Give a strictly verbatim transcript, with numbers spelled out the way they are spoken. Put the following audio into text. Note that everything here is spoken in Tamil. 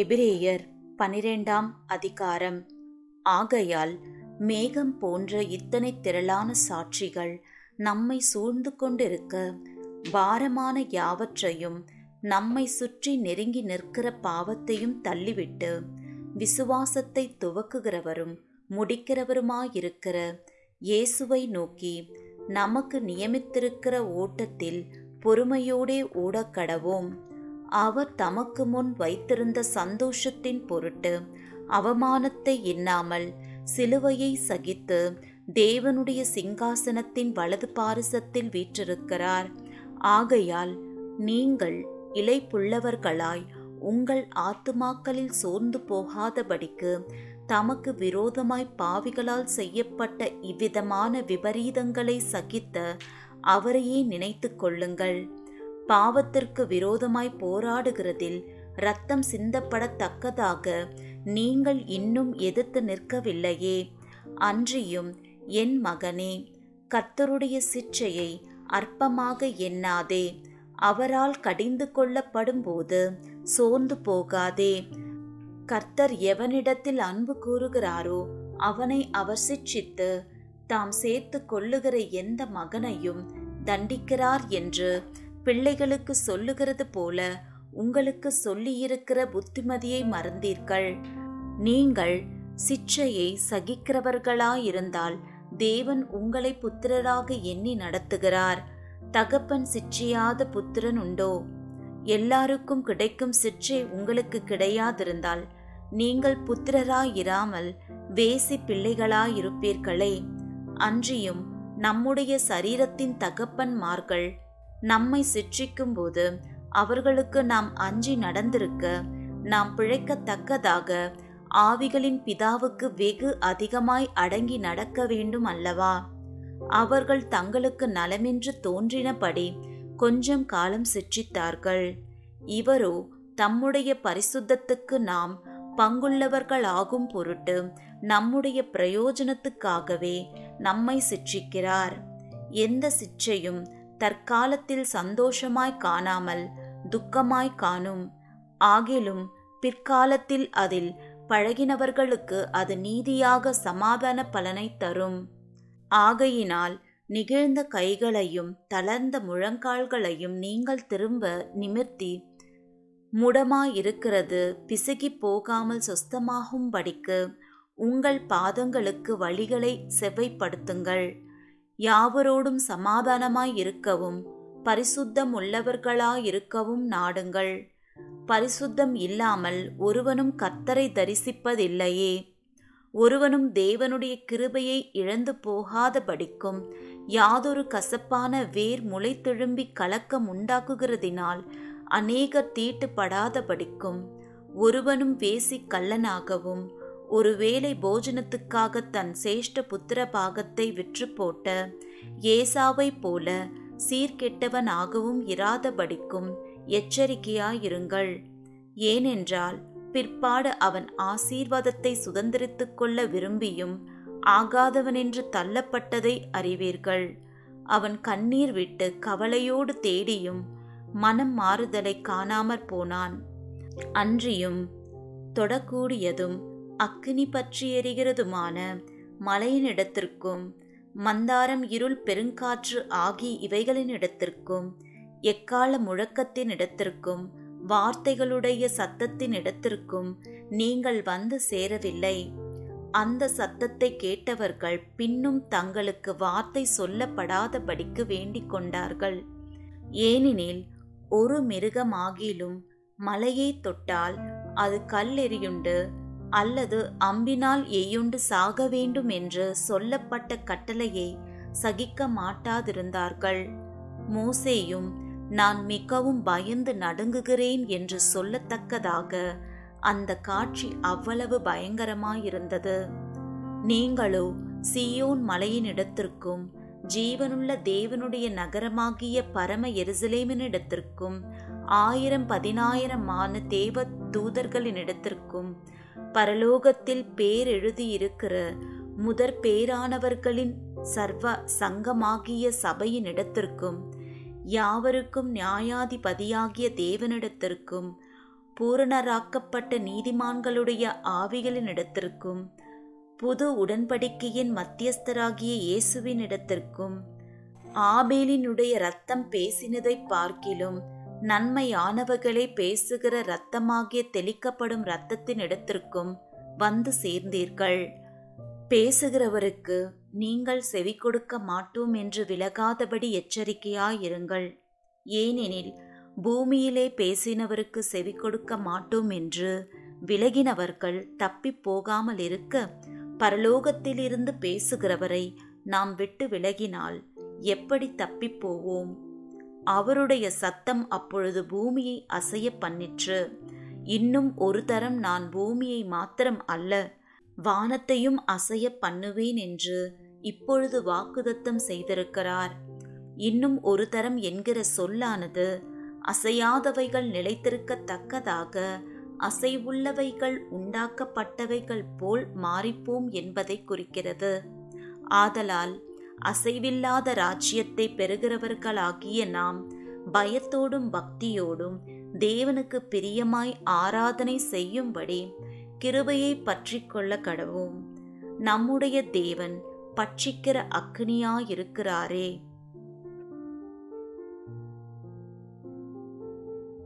எபிரேயர் பனிரெண்டாம் அதிகாரம். ஆகையால் மேகம் போன்ற இத்தனை திரளான சாட்சிகள் நம்மை சூழ்ந்து கொண்டிருக்க, பாரமான யாவற்றையும் நம்மை சுற்றி நெருங்கி நிற்கிற பாவத்தையும் தள்ளிவிட்டு விசுவாசத்தை துவக்குகிறவரும் முடிக்கிறவருமாயிருக்கிற இயேசுவை நோக்கி நமக்கு நியமித்திருக்கிற ஓட்டத்தில் பொறுமையோடே ஓடக்கடவோம். அவர் தமக்கு முன் வைத்திருந்த சந்தோஷத்தின் பொருட்டு அவமானத்தை எண்ணாமல் சிலுவையை சகித்து தேவனுடைய சிங்காசனத்தின் வலது பாரிசத்தில் வீற்றிருக்கிறார். ஆகையால் நீங்கள் இளைப்புள்ளவர்களாய் உங்கள் ஆத்துமாக்களில் சோர்ந்து போகாதபடிக்கு தமக்கு விரோதமாய் பாவிகளால் செய்யப்பட்ட இவ்விதமான விபரீதங்களை சகித்த அவரையே நினைத்து கொள்ளுங்கள். பாவத்திற்கு விரோதமாய் போராடுகிறதில் இரத்தம் சிந்தப்படத்தக்கதாக நீங்கள் இன்னும் எதிர்த்து நிற்கவில்லையே. அன்றியும் என் மகனே, கர்த்தருடைய சிற்சையை அற்பமாக எண்ணாதே. அவரால் கடிந்து கொள்ளப்படும் போது சோர்ந்து போகாதே. கர்த்தர் எவனிடத்தில் அன்பு கூறுகிறாரோ அவனை அவர் சிட்சித்து தாம் சேர்த்து கொள்ளுகிற எந்த மகனையும் தண்டிக்கிறார் என்று பிள்ளைகளுக்கு சொல்லுகிறது போல உங்களுக்கு சொல்லியிருக்கிற புத்திமதியை மறந்தீர்கள். நீங்கள் சிற்சையை சகிக்கிறவர்களாயிருந்தால் தேவன் உங்களை புத்திரராக எண்ணி நடத்துகிறார். தகப்பன் சிற்றியாத புத்திரன் உண்டோ? எல்லாருக்கும் கிடைக்கும் சிற்றை உங்களுக்கு கிடையாதிருந்தால் நீங்கள் புத்திரராயிராமல் வேசி பிள்ளைகளாயிருப்பீர்களே. அன்றியும் நம்முடைய சரீரத்தின் தகப்பன்மார்கள் நம்மை சிற்றிக்கும் போது அவர்களுக்கு நாம் அஞ்சி நடந்திருக்க, நாம் பிழைக்கத்தக்கதாக ஆவிகளின் பிதாவுக்கு வெகு அதிகமாய் அடங்கி நடக்க வேண்டும் அல்லவா? அவர்கள் தங்களுக்கு நலமென்று தோன்றினபடி கொஞ்சம் காலம் சிற்றித்தார்கள். இவரோ தம்முடைய பரிசுத்தத்துக்கு நாம் பங்குள்ளவர்களாகும் பொருட்டு நம்முடைய பிரயோஜனத்துக்காகவே நம்மை சிற்றிக்கிறார். எந்த சிற்றையும் தற்காலத்தில் சந்தோஷமாய் காணாமல் துக்கமாய் காணும். ஆகிலும் பிற்காலத்தில் அதில் பழகினவர்களுக்கு அது நீதியாக சமாதான பலனை தரும். ஆகையினால் நிகழ்ந்த கைகளையும் தளர்ந்த முழங்கால்களையும் நீங்கள் திரும்ப நிமிர்த்தி, முடமாயிருக்கிறது பிசகி போகாமல் சொஸ்தமாகும்படிக்கு உங்கள் பாதங்களுக்கு வழிகளை செவ்வைப்படுத்துங்கள். யாவரோடும் சமாதானமாயிருக்கவும் பரிசுத்தம் உள்ளவர்களாயிருக்கவும் நாடுங்கள். பரிசுத்தம் இல்லாமல் ஒருவனும் கர்த்தரை தரிசிப்பதில்லையே. ஒருவனும் தேவனுடைய கிருபையை இழந்து போகாதபடிக்கும் யாதொரு கசப்பான வேர் முளை திரும்பி கலக்கம் உண்டாக்குகிறதினால் அநேகர் தீட்டுப்படாதபடிக்கும் ஒருவனும் வேசி கள்ளனாகவும் ஒருவேளை போஜனத்துக்காக தன் சேஷ்ட புத்திர பாகத்தை விற்று போட்ட ஏசாவை போல சீர்கெட்டவனாகவும் இராதபடிக்கும் எச்சரிக்கையாயிருங்கள். ஏனென்றால் பிற்பாடு அவன் ஆசீர்வாதத்தை சுதந்திரித்து கொள்ள விரும்பியும் ஆகாதவனென்று தள்ளப்பட்டதை அறிவீர்கள். அவன் கண்ணீர் விட்டு கவலையோடு தேடியும் மனம் மாறுதலை காணாமற் போனான். அன்றியும் தொடக்கூடியதும் அக்கினி பற்றி எரிகிறதுமான மலையினிடத்திற்கும் மந்தாரம் இருள் பெருங்காற்று ஆகி இவைகளினிடத்திற்கும் எக்கால முழக்கத்தின் இடத்திற்கும் வார்த்தைகளுடைய சத்தத்தின் இடத்திற்கும் நீங்கள் வந்து சேரவில்லை. அந்த சத்தத்தை கேட்டவர்கள் பின்னும் தங்களுக்கு வார்த்தை சொல்லப்படாதபடிக்கு வேண்டிக் கொண்டார்கள். ஏனெனில் ஒரு மிருகமாகிலும் மலையை தொட்டால் அது கல்லெறியுண்டு அல்லது அம்பினால் எய்யுண்டு சாக வேண்டும் என்று சொல்லப்பட்ட கட்டளையை சகிக்க மாட்டாதிருந்தார்கள். மோசேயும் நான் மிகவும் பயந்து நடுங்குகிறேன் என்று சொல்லத்தக்கதாக அந்த காட்சி அவ்வளவு பயங்கரமாயிருந்தது. நீங்களோ சீயோன் மலையினிடத்திற்கும் ஜீவனுள்ள தேவனுடைய நகரமாகிய பரம எருசலேமினிடத்திற்கும் ஆயிரம் பதினாயிரமான தேவ தூதர்களினிடத்திற்கும் பரலோகத்தில் பேர் எழுதியிருக்கிற முதற் பேரானவர்களின் சர்வ சங்கமாகிய சபையினிடத்திற்கும் யாவருக்கும் நியாயாதிபதியாகிய தேவனிடத்திற்கும் பூரணராக்கப்பட்ட நீதிமான்களுடைய ஆவிகளின் இடத்திற்கும் புது உடன்படிக்கையின் மத்தியஸ்தராகிய இயேசுவின் இடத்திற்கும் ஆபேலினுடைய இரத்தம் பேசினதை பார்க்கிலும் நன்மையானவர்களை பேசுகிற இரத்தமாகிய தெளிக்கப்படும் இரத்தத்தின் இடத்திற்கும் வந்து சேர்ந்தீர்கள். பேசுகிறவருக்கு நீங்கள் செவி கொடுக்க மாட்டோம் என்று விலகாதபடி எச்சரிக்கையாயிருங்கள். ஏனெனில் பூமியிலே பேசினவருக்கு செவி கொடுக்க மாட்டோம் என்று விலகினவர்கள் தப்பி போகாமல் இருக்க, பரலோகத்திலிருந்து பேசுகிறவரை நாம் விட்டு விலகினால் எப்படி தப்பி போவோம்? அவருடைய சத்தம் அப்பொழுது பூமியை அசைய பண்ணிற்று. இன்னும் ஒரு தரம் நான் பூமியை மாத்திரம் அல்ல, வானத்தையும் அசைய பண்ணுவேன் என்று இப்பொழுது வாக்குத்தத்தம் செய்திருக்கிறார். இன்னும் ஒரு தரம் என்கிற சொல்லானது அசையாதவைகள் நிலைத்திருக்கத்தக்கதாக அசைவுள்ளவைகள் உண்டாக்கப்பட்டவைகள் போல் மாறிப்போம் என்பதை குறிக்கிறது. ஆதலால் அசைவில்லாத ராஜ்யத்தை பெறுகிறவர்களாகிய நாம் பயத்தோடும் பக்தியோடும் தேவனுக்கு பிரியமாய் ஆராதனை செய்யும்படி கிருபையை பற்றி கொள்ள கடவோம். நம்முடைய தேவன் பட்சிக்கிற அக்னியாயிருக்கிறாரே.